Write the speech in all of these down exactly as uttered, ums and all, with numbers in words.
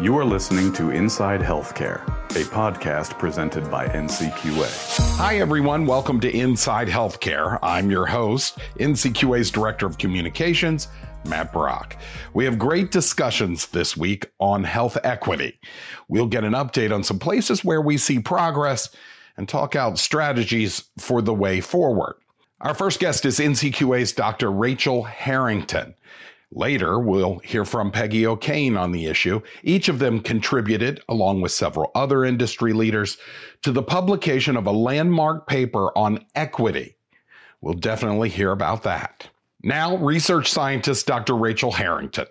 You are listening to Inside Healthcare, a podcast presented by N C Q A. Hi, everyone. Welcome to Inside Healthcare. I'm your host, N C Q A's Director of Communications, Matt Brock. We have great discussions this week on health equity. We'll get an update on some places where we see progress and talk out strategies for the way forward. Our first guest is N C Q A's Doctor Rachel Harrington. Later, we'll hear from Peggy O'Kane on the issue. Each of them contributed, along with several other industry leaders, to the publication of a landmark paper on equity. We'll definitely hear about that. Now, research scientist Doctor Rachel Harrington.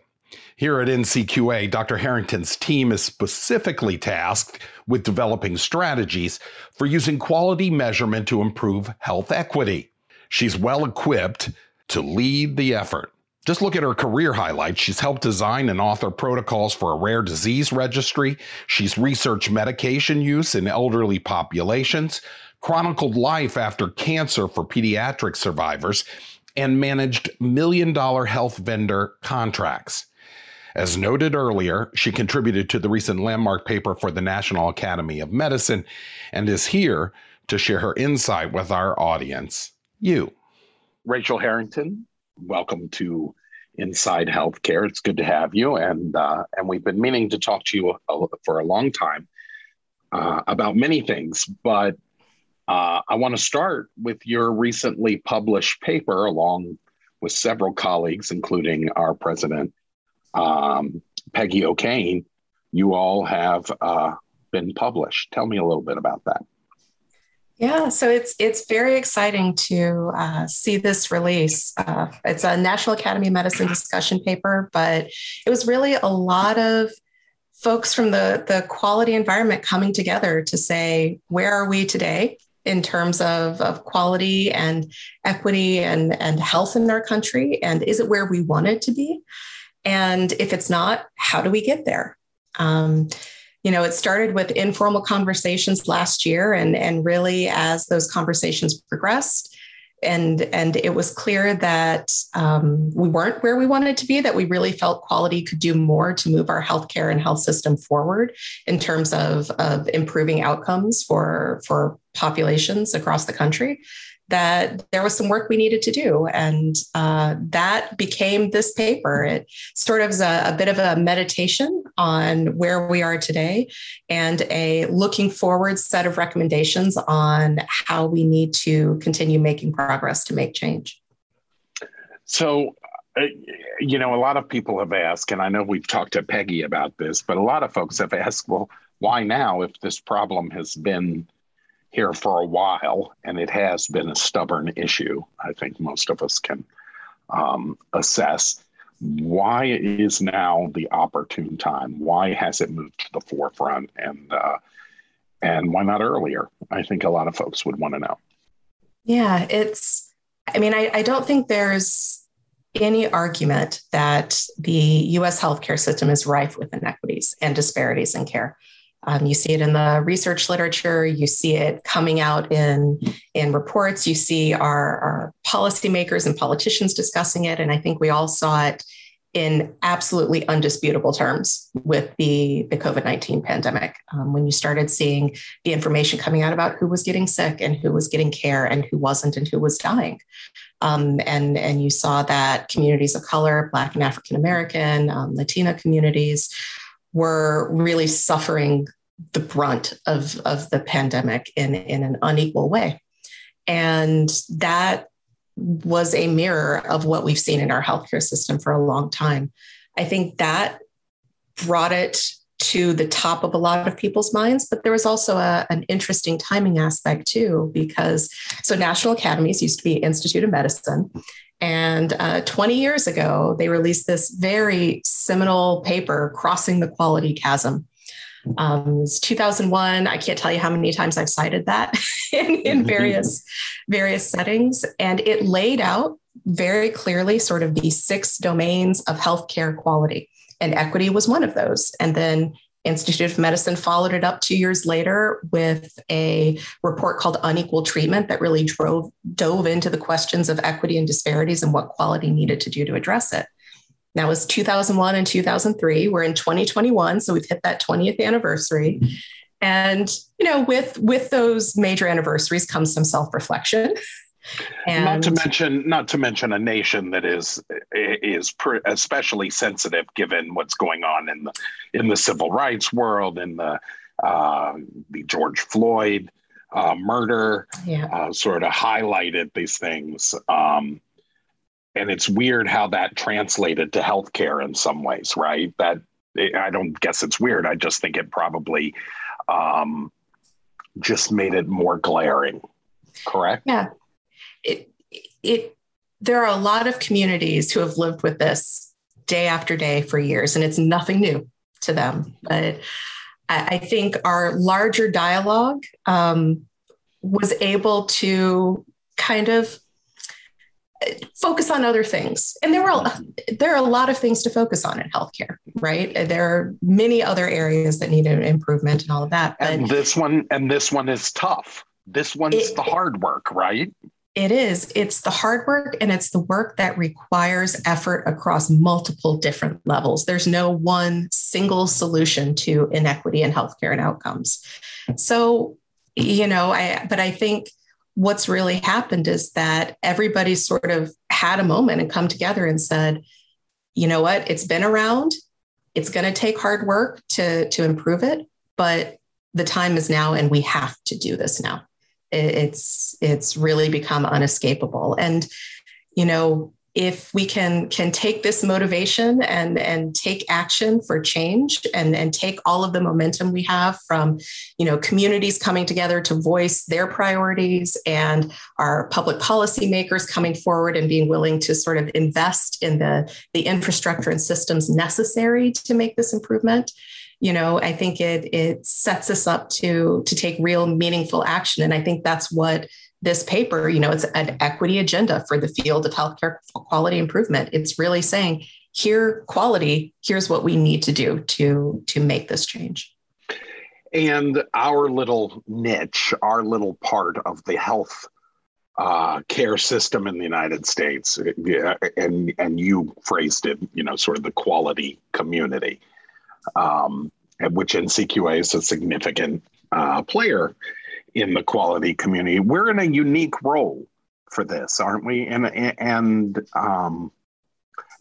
Here at N C Q A, Doctor Harrington's team is specifically tasked with developing strategies for using quality measurement to improve health equity. She's well equipped to lead the effort. Just look at her career highlights. She's helped design and author protocols for a rare disease registry. She's researched medication use in elderly populations, chronicled life after cancer for pediatric survivors, and managed million-dollar health vendor contracts. As noted earlier, she contributed to the recent landmark paper for the National Academy of Medicine and is here to share her insight with our audience, you. Rachel Harrington, welcome to Inside Healthcare. It's good to have you. And uh, and we've been meaning to talk to you a, a, for a long time uh, about many things. But uh, I want to start with your recently published paper, along with several colleagues, including our president, um, Peggy O'Kane. You all have uh, been published. Tell me a little bit about that. Yeah, so it's it's very exciting to uh, see this release. Uh, it's a National Academy of Medicine discussion paper, but it was really a lot of folks from the, the quality environment coming together to say, where are we today in terms of, of quality and equity and, and health in our country? And is it where we want it to be? And if it's not, how do we get there? Um, You know, it started with informal conversations last year, and, and really as those conversations progressed, and, and it was clear that um, we weren't where we wanted to be, that we really felt quality could do more to move our healthcare and health system forward in terms of, of improving outcomes for, for populations across the country, that there was some work we needed to do. And uh, that became this paper. It sort of is a, a bit of a meditation on where we are today and a looking forward set of recommendations on how we need to continue making progress to make change. So, you know, a lot of people have asked, and I know we've talked to Peggy about this, but a lot of folks have asked, well, why now if this problem has been here for a while, and it has been a stubborn issue? I think most of us can um, assess why it is now the opportune time. Why has it moved to the forefront, and uh, and why not earlier? I think a lot of folks would want to know. Yeah, it's. I mean, I, I don't think there's any argument that the U S healthcare system is rife with inequities and disparities in care. Um, you see it in the research literature, you see it coming out in, in reports, you see our, our policymakers and politicians discussing it. And I think we all saw it in absolutely undisputable terms with the, the COVID nineteen pandemic, um, when you started seeing the information coming out about who was getting sick and who was getting care and who wasn't and who was dying. Um, and, and you saw that communities of color, Black and African-American, um, Latina communities, were really suffering the brunt of, of the pandemic in, in an unequal way. And that was a mirror of what we've seen in our healthcare system for a long time. I think that brought it to the top of a lot of people's minds, but there was also a, an interesting timing aspect too, because so national academies used to be Institute of Medicine. And uh, twenty years ago, they released this very seminal paper, Crossing the Quality Chasm. Um, it's two thousand one. I can't tell you how many times I've cited that in, in various, various settings. And it laid out very clearly sort of the six domains of healthcare quality. And equity was one of those. And then Institute of Medicine followed it up two years later with a report called Unequal Treatment that really drove, dove into the questions of equity and disparities and what quality needed to do to address it. That was two thousand one and two thousand three. We're in twenty twenty-one. So we've hit that twentieth anniversary. And, you know, with, with those major anniversaries comes some self-reflection. And not to mention, not to mention a nation that is is pr- especially sensitive given what's going on in the in the civil rights world, in the uh, the George Floyd uh, murder, yeah. uh, sort of highlighted these things, um, and it's weird how that translated to healthcare in some ways, right? That I don't guess it's weird. I just think it probably um, just made it more glaring. Correct? Yeah. It, it, there are a lot of communities who have lived with this day after day for years, and it's nothing new to them. But I, I think our larger dialogue um, was able to kind of focus on other things. And there were, there are a lot of things to focus on in healthcare, right? There are many other areas that need improvement and all of that. But and this one, and this one is tough. This one's it, the hard work, right? It is. It's the hard work, and it's the work that requires effort across multiple different levels. There's no one single solution to inequity in healthcare and outcomes. So, you know, I, but I think what's really happened is that everybody sort of had a moment and come together and said, you know what, it's been around. It's going to take hard work to, to improve it, but the time is now, and we have to do this now. It's it's really become unescapable. And, you know, if we can can take this motivation and and take action for change and, and take all of the momentum we have from, you know, communities coming together to voice their priorities and our public policymakers coming forward and being willing to sort of invest in the, the infrastructure and systems necessary to make this improvement, you know, I think it it sets us up to to take real meaningful action. And I think that's what this paper, you know, it's an equity agenda for the field of healthcare quality improvement. It's really saying, here, quality, here's what we need to do to to make this change. And our little niche, our little part of the health uh, care system in the United States, and, and you phrased it, you know, sort of the quality community. Um, at which N C Q A is a significant uh, player in the quality community. We're in a unique role for this, aren't we? And, and um,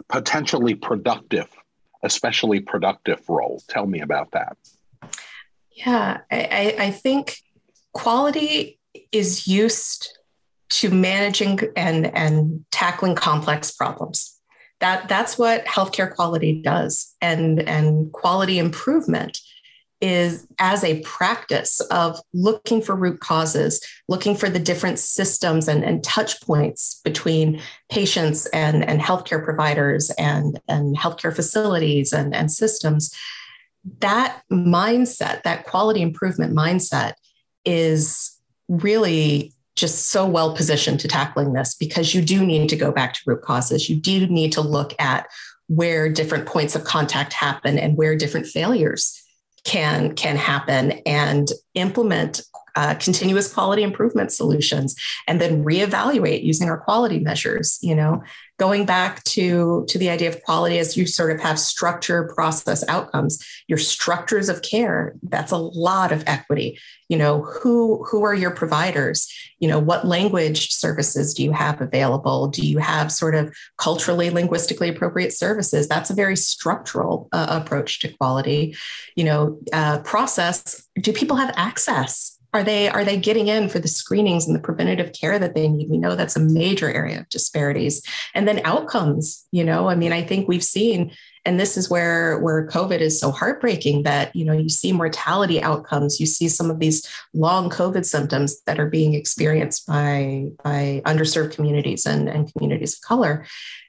potentially productive, especially productive role. Tell me about that. Yeah, I, I think quality is used to managing and, and tackling complex problems. That, that's what healthcare quality does. And, and quality improvement is as a practice of looking for root causes, looking for the different systems and, and touch points between patients and, and healthcare providers and, and healthcare facilities and, and systems. That mindset, that quality improvement mindset, is really just so well positioned to tackling this, because you do need to go back to root causes. You do need to look at where different points of contact happen and where different failures can, can happen, and implement uh, continuous quality improvement solutions, and then reevaluate using our quality measures, you know, going back to, to the idea of quality as you sort of have structure, process, outcomes, your structures of care. That's a lot of equity. You know, who, who are your providers? You know, what language services do you have available? Do you have sort of culturally, linguistically appropriate services? That's a very structural uh, approach to quality. You know, uh, process, do people have access? Are they, are they getting in for the screenings and the preventative care that they need? We know that's a major area of disparities. And then outcomes, you know, I mean, I think we've seen, and this is where, where COVID is so heartbreaking, that, you know, you see mortality outcomes, you see some of these long COVID symptoms that are being experienced by, by underserved communities and, and communities of color.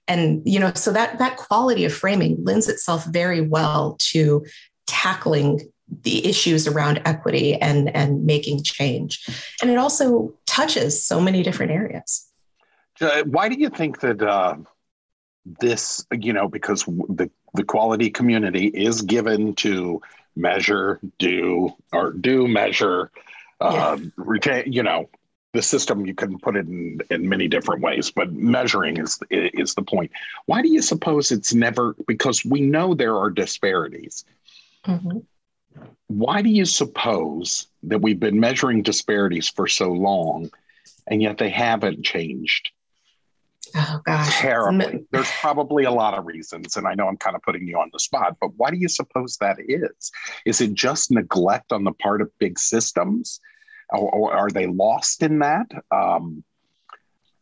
And, you know, so that, that quality of framing lends itself very well to tackling the issues around equity and, and making change. And it also touches so many different areas. Uh, why do you think that uh, this, you know, because the, the quality community is given to measure, do, or do measure, uh, yeah. retain, you know, the system, you can put it in, in many different ways, but measuring is is the point. Why do you suppose it's never, because we know there are disparities. Mm-hmm. Why do you suppose that we've been measuring disparities for so long and yet they haven't changed? Oh, gosh. Terribly. There's probably a lot of reasons, and I know I'm kind of putting you on the spot, but why do you suppose that is? Is it just neglect on the part of big systems? Or, or are they lost in that? Um,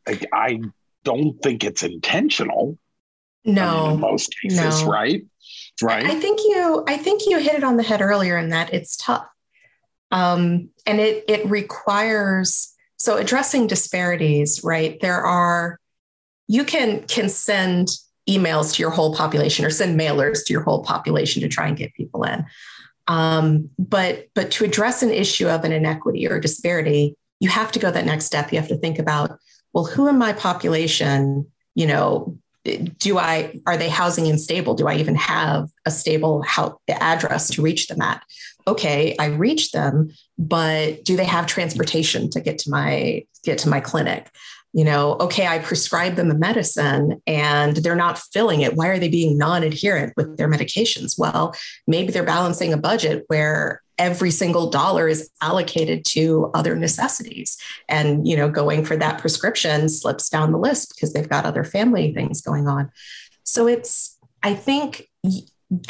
I, I don't think it's intentional. No. I mean, in most cases, no. right? Right. I think you I think you hit it on the head earlier in that it's tough. Um, and it it requires, so addressing disparities, right? There are, you can can send emails to your whole population or send mailers to your whole population to try and get people in. Um, but but to address an issue of an inequity or disparity, you have to go that next step. You have to think about, well, who in my population, you know, do I, are they housing unstable? Do I even have a stable how, address to reach them at? Okay, I reach them, but do they have transportation to get to my, get to my clinic? You know, okay, I prescribe them a medicine and they're not filling it. Why are they being non-adherent with their medications? Well, maybe they're balancing a budget where every single dollar is allocated to other necessities. And, you know, going for that prescription slips down the list because they've got other family things going on. So it's, I think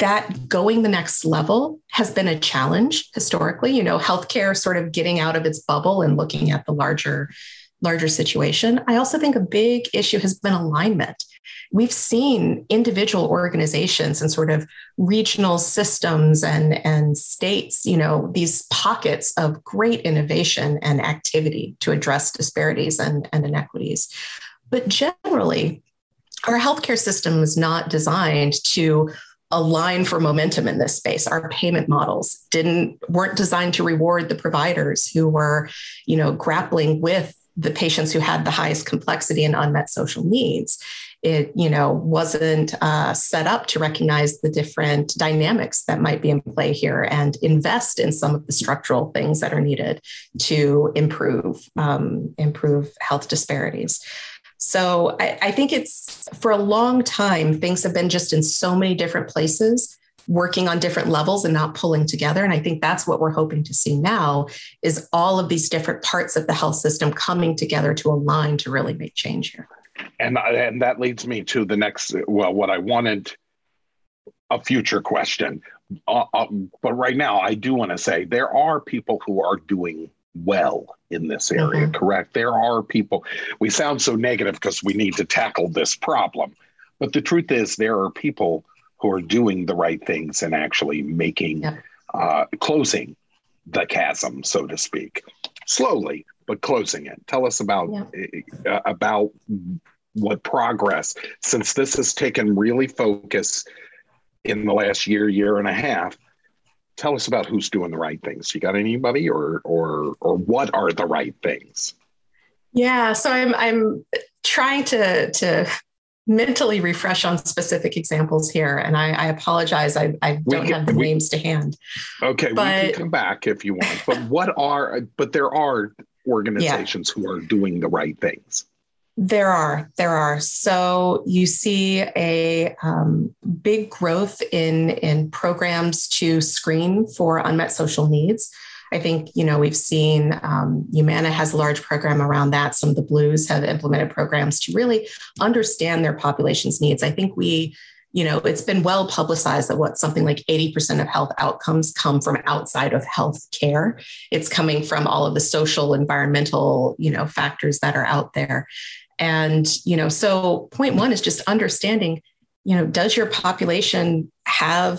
that going the next level has been a challenge historically, you know, healthcare sort of getting out of its bubble and looking at the larger larger situation. I also think a big issue has been alignment. We've seen individual organizations and sort of regional systems and, and states, you know, these pockets of great innovation and activity to address disparities and, and inequities. But generally, our healthcare system is not designed to align for momentum in this space. Our payment models didn't weren't designed to reward the providers who were, you know, grappling with the patients who had the highest complexity and unmet social needs. It, you know, wasn't uh, set up to recognize the different dynamics that might be in play here and invest in some of the structural things that are needed to improve um, improve health disparities. So I, I think it's, for a long time, things have been just in so many different places, working on different levels and not pulling together. And I think that's what we're hoping to see now, is all of these different parts of the health system coming together to align to really make change here. And, and that leads me to the next, well, what I wanted, a future question. Uh, uh, but right now, I do want to say there are people who are doing well in this area, mm-hmm. correct? There are people, we sound so negative because we need to tackle this problem. But the truth is there are people who are doing the right things and actually making, yep. uh, closing the chasm, so to speak, slowly, but closing it. Tell us about, yep. uh, about what progress, since this has taken really focus in the last year, year and a half. Tell us about who's doing the right things. You got anybody, or, or, or what are the right things? Yeah. So I'm, I'm trying to, to, mentally refresh on specific examples here. And I, I apologize. I, I don't can, have the we, names to hand. Okay. But, we can come back if you want, but what are, but there are organizations yeah. who are doing the right things. There are, there are. So you see a um, big growth in, in programs to screen for unmet social needs. I think, you know, we've seen um, Humana has a large program around that. Some of the Blues have implemented programs to really understand their population's needs. I think we, you know, it's been well publicized that what something like eighty percent of health outcomes come from outside of health care. It's coming from all of the social, environmental, you know, factors that are out there. And, you know, so point one is just understanding, you know, does your population have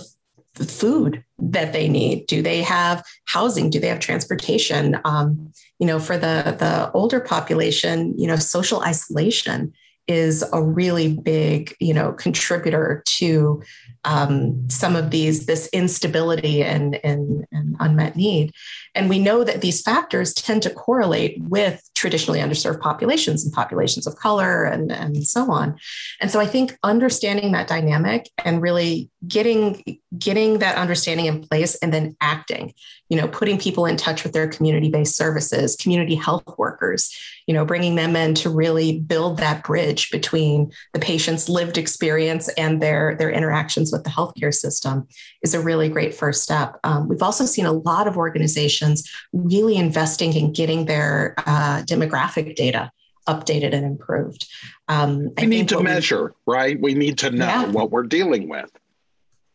the food that they need? Do they have housing? Do they have transportation? Um, you know, for the, the older population, you know, social isolation is a really big, you know, contributor to um, some of these, this instability and, and, and unmet need. And we know that these factors tend to correlate with traditionally underserved populations and populations of color and, and so on. And so I think understanding that dynamic and really getting, getting that understanding in place and then acting, you know, putting people in touch with their community-based services, community health workers, you know, bringing them in to really build that bridge between the patient's lived experience and their, their interactions with the healthcare system is a really great first step. Um, we've also seen a lot of organizations really investing in getting their uh, demographic data updated and improved. Um, we I need to measure, we, right? We need to know yeah. what we're dealing with.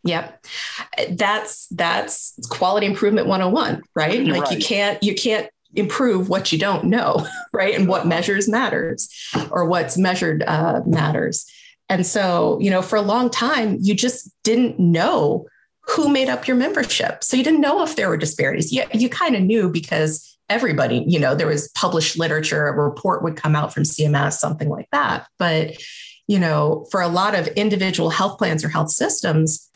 Yep. That's, that's quality improvement one oh one, right? You're like right. you can't, you can't improve what you don't know, right? And what measures matters or what's measured uh, matters. And so, you know, for a long time, you just didn't know who made up your membership. So you didn't know if there were disparities. You, you kind of knew because everybody, you know, there was published literature, a report would come out from C M S, something like that. But, you know, for a lot of individual health plans or health systems,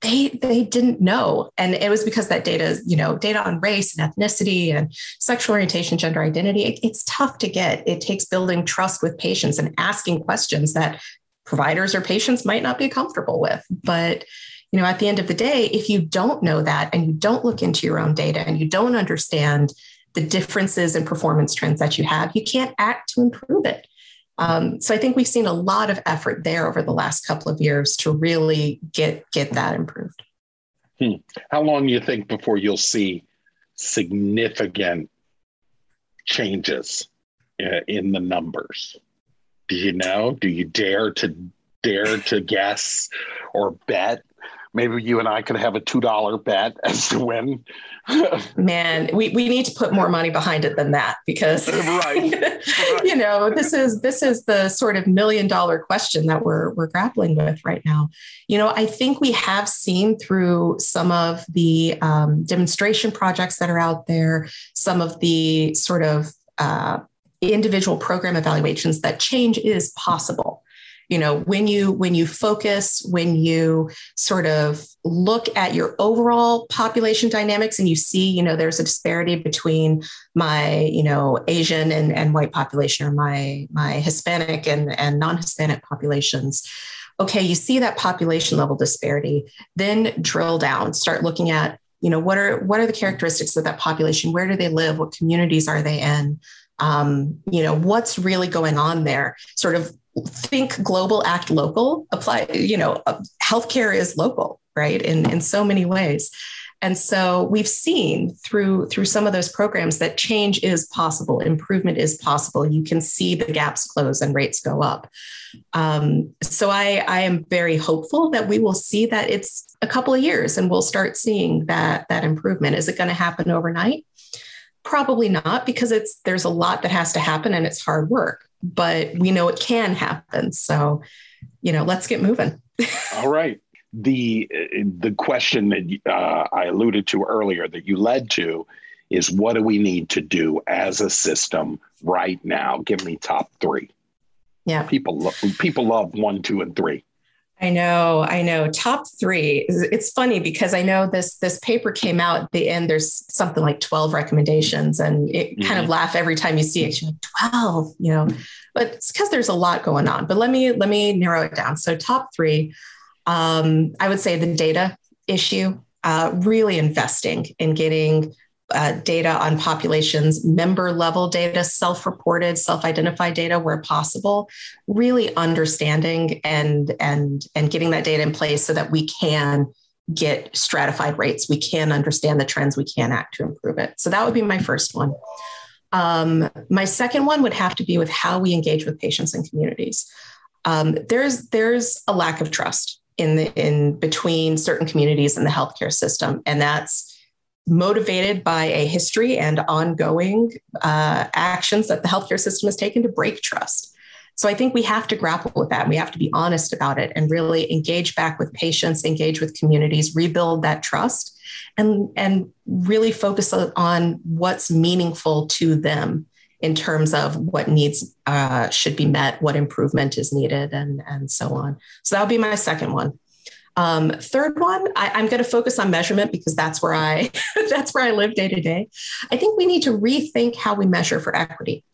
They, they didn't know. And it was because that data, you know, data on race and ethnicity and sexual orientation, gender identity, it, it's tough to get. It takes building trust with patients and asking questions that providers or patients might not be comfortable with. But, you know, at the end of the day, if you don't know that and you don't look into your own data and you don't understand the differences in performance trends that you have, you can't act to improve it. Um, so I think we've seen a lot of effort there over the last couple of years to really get get that improved. Hmm. How long do you think before you'll see significant changes uh, in the numbers? Do you know? Do you dare to dare to guess or bet? Maybe you and I could have a two dollar bet as to when. Man, we, we need to put more money behind it than that because, right. Right. you know, this is this is the sort of million dollar question that we're we're grappling with right now. You know, I think we have seen through some of the um, demonstration projects that are out there, some of the sort of uh, individual program evaluations that change is possible. You know, when you when you focus, when you sort of look at your overall population dynamics and you see, you know, there's a disparity between my, you know, Asian and, and white population or my my Hispanic and, and non-Hispanic populations. OK, you see that population level disparity, then drill down, start looking at, you know, what are what are the characteristics of that population? Where do they live? What communities are they in? Um, you know, what's really going on there? Sort of. Think global, act local, apply, you know, healthcare is local, right? In, in so many ways. And so we've seen through, through some of those programs that change is possible. Improvement is possible. You can see the gaps close and rates go up. Um, so I, I am very hopeful that we will see that it's a couple of years and we'll start seeing that, that improvement. Is it going to happen overnight? Probably not, because it's, there's a lot that has to happen and it's hard work. But we know it can happen. So, you know, let's get moving. All right. The the question that uh, I alluded to earlier that you led to is, what do we need to do as a system right now? Give me top three. Yeah. People, lo- people love one, two, and three. I know, I know. Top three. It's funny because I know this this paper came out at the end. There's something like twelve recommendations, and it mm-hmm. kind of laugh every time you see it. You're like, twelve, you know, but it's because there's a lot going on. But let me let me narrow it down. So top three, um, I would say the data issue. Uh, really investing in getting uh, data on populations, member level data, self-reported, self-identified data where possible, really understanding and, and, and getting that data in place so that we can get stratified rates. We can understand the trends. We can act to improve it. So that would be my first one. Um, my second one would have to be with how we engage with patients and communities. Um, there's, there's a lack of trust in the, in between certain communities and the healthcare system. And that's motivated by a history and ongoing uh, actions that the healthcare system has taken to break trust. So I think we have to grapple with that. We have to be honest about it and really engage back with patients, engage with communities, rebuild that trust, and, and really focus on what's meaningful to them in terms of what needs uh, should be met, what improvement is needed, and, and so on. So that would be my second one. Um, third one, I, I'm going to focus on measurement because that's where I that's where I live day to day. I think we need to rethink how we measure for equity.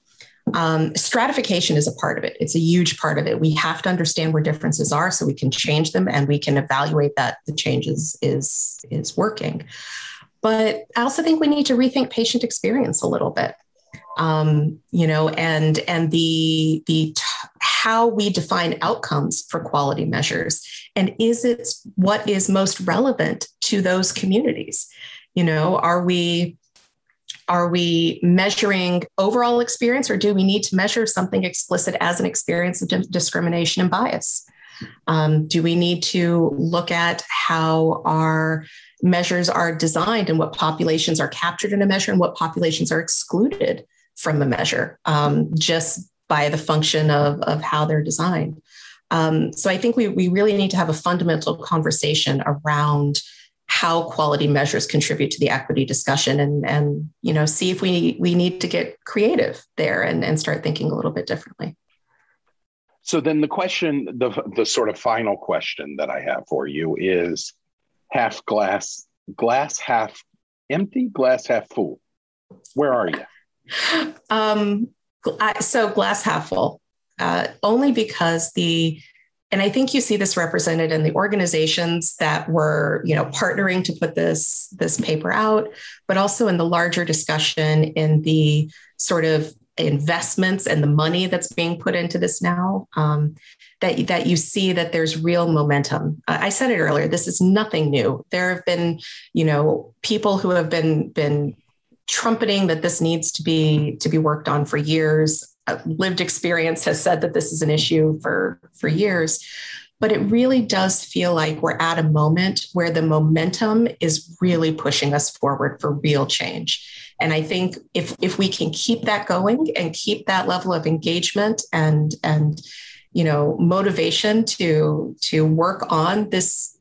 Um, stratification is a part of it. It's a huge part of it. We have to understand where differences are so we can change them and we can evaluate that the changes is, is working. But I also think we need to rethink patient experience a little bit. Um, you know, and, and the, the, t- how we define outcomes for quality measures, and is it what is most relevant to those communities? You know, are we, are we measuring overall experience, or do we need to measure something explicit as an experience of di- discrimination and bias? Um, do we need to look at how our measures are designed and what populations are captured in a measure and what populations are excluded from the measure, um, just by the function of, of how they're designed? Um, so I think we, we really need to have a fundamental conversation around how quality measures contribute to the equity discussion, and, and you know, see if we, we need to get creative there and, and start thinking a little bit differently. So then the question, the the sort of final question that I have for you is half glass, glass half empty, glass half full. Where are you? Um, so glass half full, uh, only because the, and I think you see this represented in the organizations that were, you know, partnering to put this, this paper out, but also in the larger discussion in the sort of investments and the money that's being put into this now, um, that, that you see that there's real momentum. I said it earlier, this is nothing new. There have been, you know, people who have been, been trumpeting that this needs to be, to be worked on for years. Uh, lived experience has said that this is an issue for, for years, but it really does feel like we're at a moment where the momentum is really pushing us forward for real change. And I think if if we can keep that going and keep that level of engagement and and you know motivation to to work on this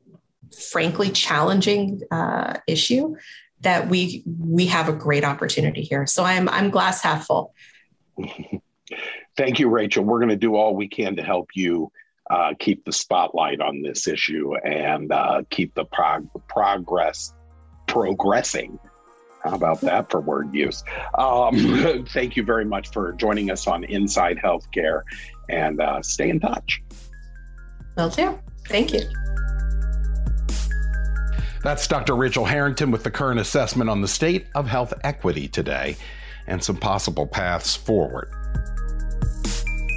frankly challenging uh, issue, that we we have a great opportunity here. So I'm I'm glass half full. Thank you, Rachel. We're going to do all we can to help you uh, keep the spotlight on this issue and uh, keep the prog- progress progressing. How about that for word use? Um, thank you very much for joining us on Inside Healthcare, and uh, stay in touch. Will do. Thank you. That's Doctor Rachel Harrington with the current assessment on the state of health equity today and some possible paths forward.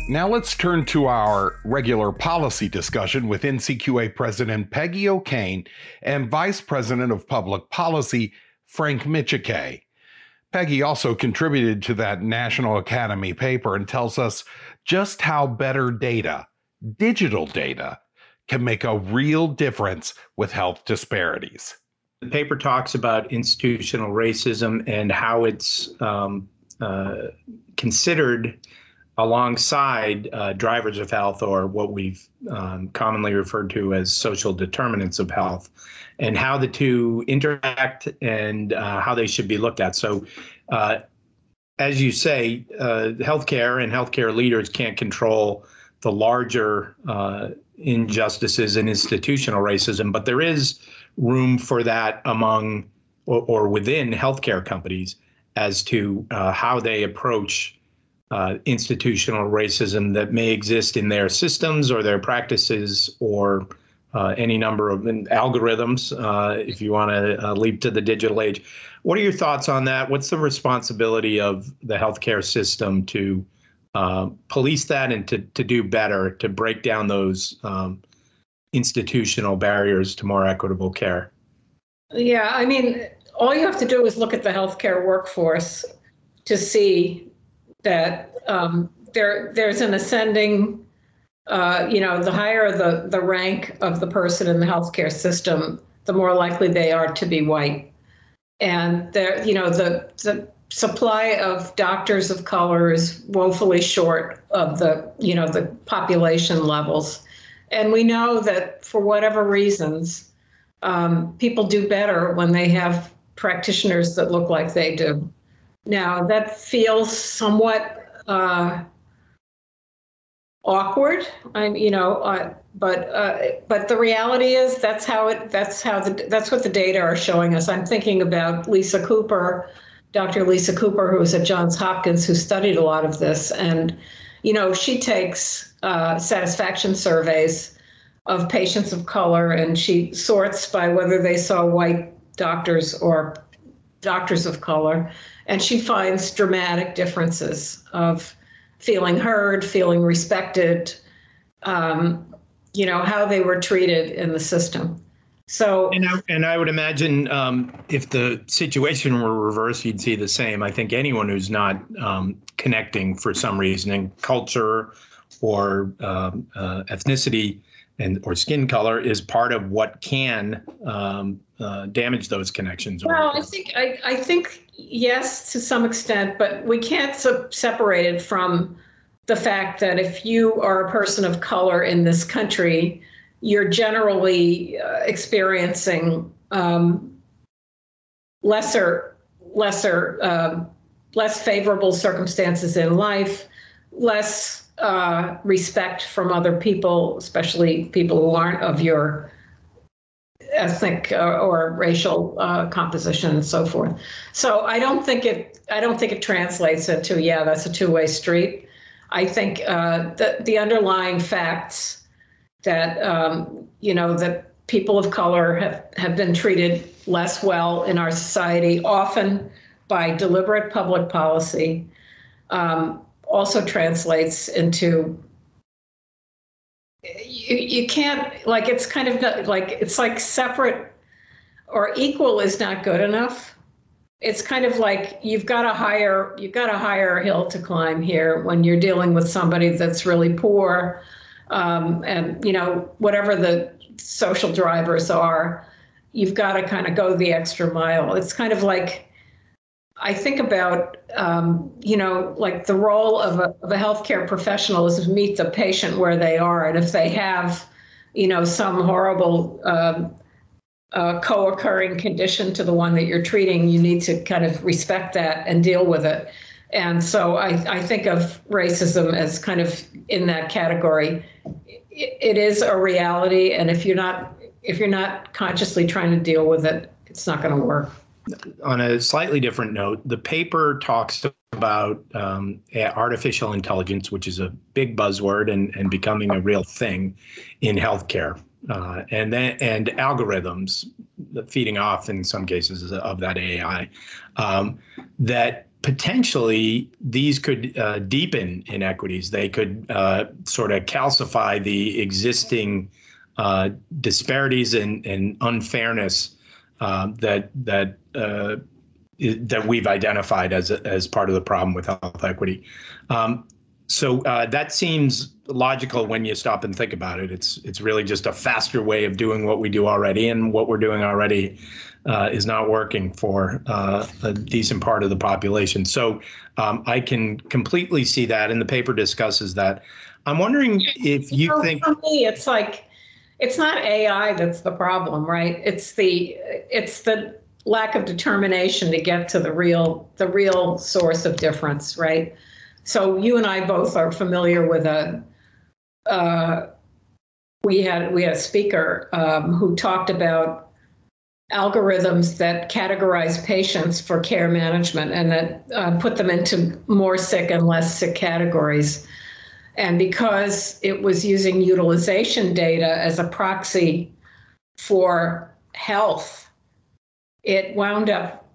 Now let's turn to our regular policy discussion with N C Q A President Peggy O'Kane and Vice President of Public Policy, Frank Micciche. Peggy also contributed to that National Academy paper and tells us just how better data, digital data, can make a real difference with health disparities. The paper talks about institutional racism and how it's um, uh, considered alongside uh, drivers of health, or what we've um, commonly referred to as social determinants of health, and how the two interact and uh, how they should be looked at. So uh, as you say, uh, healthcare and healthcare leaders can't control the larger uh, injustices and institutional racism, but there is room for that among or, or within healthcare companies as to uh, how they approach Uh, institutional racism that may exist in their systems or their practices, or uh, any number of algorithms, uh, if you want to uh, leap to the digital age. What are your thoughts on that? What's the responsibility of the healthcare system to uh, police that and to, to do better, to break down those um, institutional barriers to more equitable care? Yeah, I mean, all you have to do is look at the healthcare workforce to see that um, there, there's an ascending, uh, you know, the higher the, the rank of the person in the healthcare system, the more likely they are to be white. And there, you know, the, the supply of doctors of color is woefully short of the, you know, the population levels. And we know that for whatever reasons, um, people do better when they have practitioners that look like they do. Now, that feels somewhat uh, awkward, I'm, you know, uh, but uh, but the reality is that's how it that's how the that's what the data are showing us. I'm thinking about Lisa Cooper, Doctor Lisa Cooper, who was at Johns Hopkins, who studied a lot of this, and you know, she takes uh, satisfaction surveys of patients of color, and she sorts by whether they saw white doctors or doctors of color, and she finds dramatic differences of feeling heard, feeling respected, um, you know, how they were treated in the system. So, and I, and I would imagine um, if the situation were reversed, you'd see the same. I think anyone who's not um, connecting for some reason in culture or um, uh, ethnicity and or skin color is part of what can um, uh, damage those connections. Well, I think I, I think yes, to some extent, but we can't se- separate it from the fact that if you are a person of color in this country, you're generally uh, experiencing um, lesser, lesser, uh, less favorable circumstances in life, less Uh, respect from other people, especially people who aren't of your ethnic or, or racial uh, composition and so forth. So I don't think it. I don't think it translates into yeah, that's a two-way street. I think uh, the the underlying facts that um, you know that people of color have have been treated less well in our society, often by deliberate public policy. Um, also translates into, you, you can't, like, it's kind of not, like, it's like separate or equal is not good enough. It's kind of like you've got a higher, you've got a higher hill to climb here when you're dealing with somebody that's really poor um, and, you know, whatever the social drivers are, you've got to kind of go the extra mile. It's kind of like, I think about, um, you know, like the role of a, of a healthcare professional is to meet the patient where they are. And if they have, you know, some horrible um, uh, co-occurring condition to the one that you're treating, you need to kind of respect that and deal with it. And so I, I think of racism as kind of in that category. It, it is a reality. And if you're not, if you're not consciously trying to deal with it, it's not going to work. On a slightly different note, the paper talks about um, artificial intelligence, which is a big buzzword and, and becoming a real thing in healthcare, uh, and then and algorithms feeding off in some cases of that A I, um, that potentially these could uh, deepen inequities. They could uh, sort of calcify the existing uh, disparities and, and unfairness uh, that that. Uh, that we've identified as as part of the problem with health equity. Um, so uh, that seems logical when you stop and think about it. It's it's really just a faster way of doing what we do already, and what we're doing already uh, is not working for uh, a decent part of the population. So um, I can completely see that, and the paper discusses that. I'm wondering if you, you know, think for me, it's like it's not A I that's the problem, right? It's the it's the lack of determination to get to the real, the real source of difference, right? So you and I both are familiar with a. Uh, we had we had a speaker um, who talked about algorithms that categorize patients for care management and that uh, put them into more sick and less sick categories, and because it was using utilization data as a proxy for health, it wound up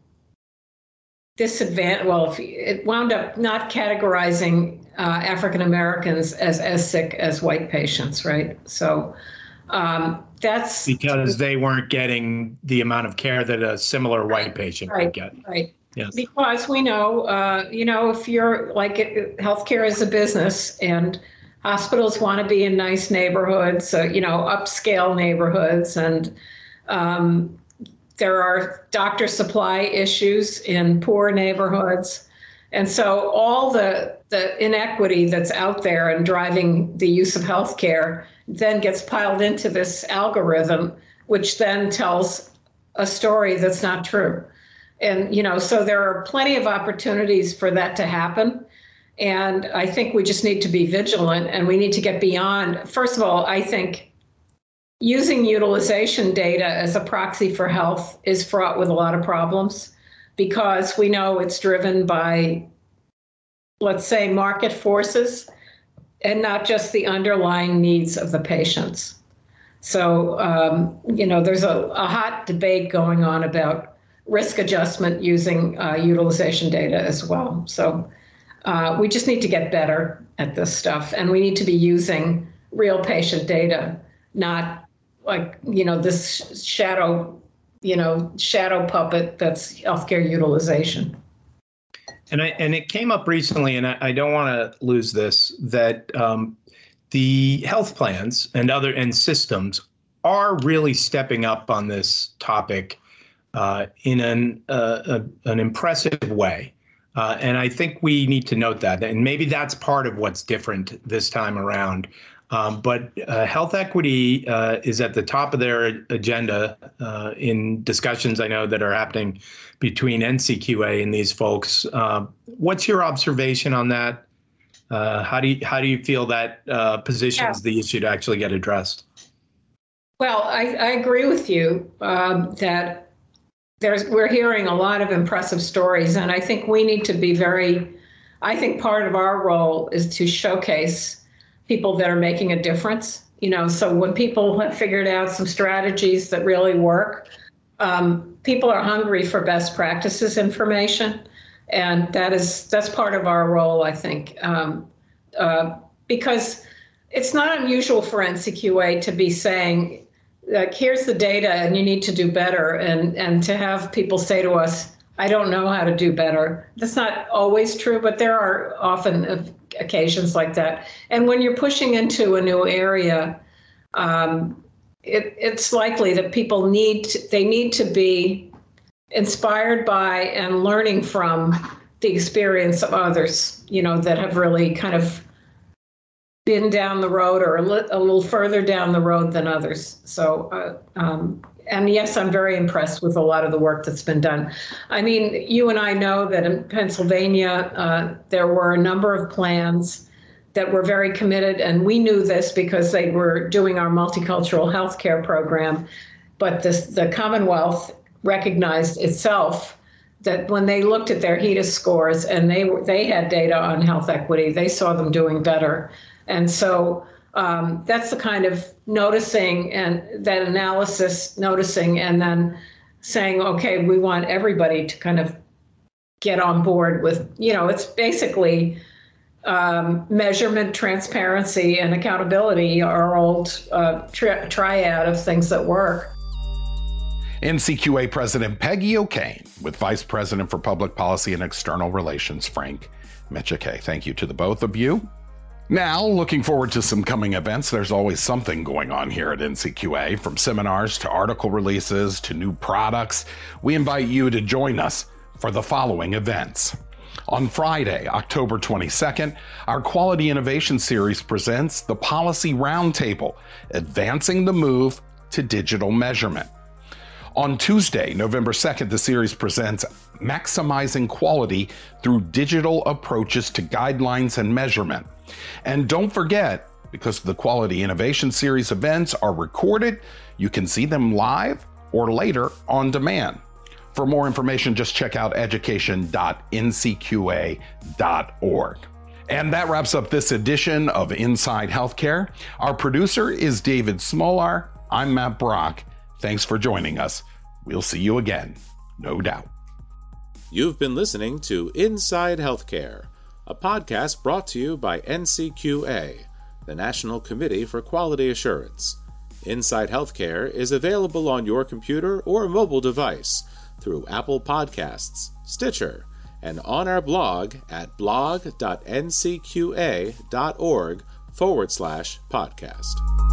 disadvant. Well, if it wound up not categorizing uh, African Americans as as sick as white patients, right? So um, that's because they weren't getting the amount of care that a similar white patient right, would get. Right. Yes. Because we know, uh, you know, if you're like healthcare is a business, and hospitals want to be in nice neighborhoods, so, you know, upscale neighborhoods, and um, there are doctor supply issues in poor neighborhoods. And so all the, the inequity that's out there and driving the use of healthcare then gets piled into this algorithm, which then tells a story that's not true. And, you know, so there are plenty of opportunities for that to happen. And I think we just need to be vigilant, and we need to get beyond. First of all, I think using utilization data as a proxy for health is fraught with a lot of problems, because we know it's driven by, let's say, market forces and not just the underlying needs of the patients. So, um, you know, there's a, a hot debate going on about risk adjustment using uh, utilization data as well. So uh, we just need to get better at this stuff, and we need to be using real patient data, not like, you know, this shadow, you know, shadow puppet that's healthcare utilization. And, I, and it came up recently, and I, I don't want to lose this, that um, the health plans and other and systems are really stepping up on this topic uh, in an, uh, a, an impressive way. Uh, and I think we need to note that. And maybe that's part of what's different this time around. Um, but uh, health equity uh, is at the top of their agenda uh, in discussions I know that are happening between N C Q A and these folks. Uh, what's your observation on that? Uh, how do you, how do you feel that uh, positions the issue to actually get addressed? Well, I, I agree with you um, that there's we're hearing a lot of impressive stories, and I think we need to be very. I think part of our role is to showcase people that are making a difference, you know, so when people have figured out some strategies that really work, um, people are hungry for best practices information. And that is, that's part of our role, I think, um, uh, because it's not unusual for N C Q A to be saying, like, here's the data and you need to do better. And, and to have people say to us, I don't know how to do better. That's not always true, but there are often occasions like that. And when you're pushing into a new area, um, it, it's likely that people need to, they need to be inspired by and learning from the experience of others, you know, that have really kind of been down the road or a, li a little further down the road than others. So, uh, um, and yes, I'm very impressed with a lot of the work that's been done. I mean, you and I know that in Pennsylvania, uh, there were a number of plans that were very committed, and we knew this because they were doing our multicultural healthcare program. But this, the Commonwealth recognized itself that when they looked at their HEDIS scores and they were, they had data on health equity, they saw them doing better, and so. Um, that's the kind of noticing and that analysis, noticing and then saying, okay, we want everybody to kind of get on board with, you know, it's basically um, measurement, transparency, and accountability are old uh, tri triad of things that work. N C Q A President Peggy O'Kane with Vice President for Public Policy and External Relations, Frank Micciche. Thank you to the both of you. Now, looking forward to some coming events. There's always something going on here at N C Q A, from seminars to article releases to new products. We invite you to join us for the following events. On Friday, October twenty-second, our Quality Innovation Series presents the Policy Roundtable, Advancing the Move to Digital Measurement. On Tuesday, November second, the series presents Maximizing Quality Through Digital Approaches to Guidelines and Measurement. And don't forget, because the Quality Innovation Series events are recorded, you can see them live or later on demand. For more information, just check out education dot N C Q A dot org. And that wraps up this edition of Inside Healthcare. Our producer is David Smolar. I'm Matt Brock. Thanks for joining us. We'll see you again, no doubt. You've been listening to Inside Healthcare, a podcast brought to you by N C Q A, the National Committee for Quality Assurance. Inside Healthcare is available on your computer or mobile device through Apple Podcasts, Stitcher, and on our blog at blog dot N C Q A dot org forward slash podcast.